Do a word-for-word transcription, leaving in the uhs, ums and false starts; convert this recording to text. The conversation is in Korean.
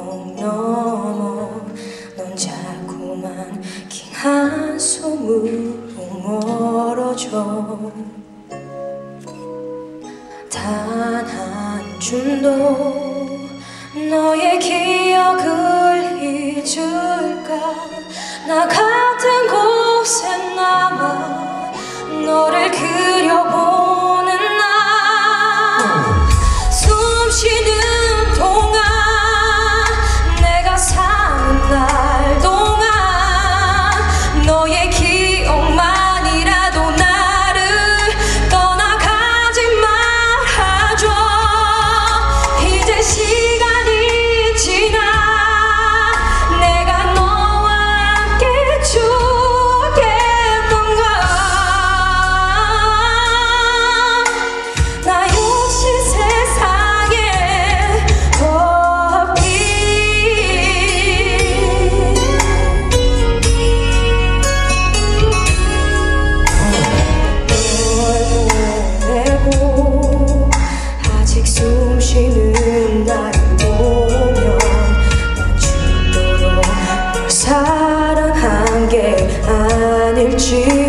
목 넘어 넌 자꾸만 긴 한숨으로 멀어져. 단 한 줄도 너의 기억을 잊을까. 나 같은 곳에 남아 너를 그려보는 나. 숨 쉬는 동안 내가 사는 날 동안 너의 기억만이라도 나를 떠나가지 말아줘. 이제 시간이 지나 내가 너와 함께 주겠던 걸. 나 역시 세상에 널 보내고 아직 숨 쉬는 나를 보면 난 죽도록 사랑한 게 아닐지.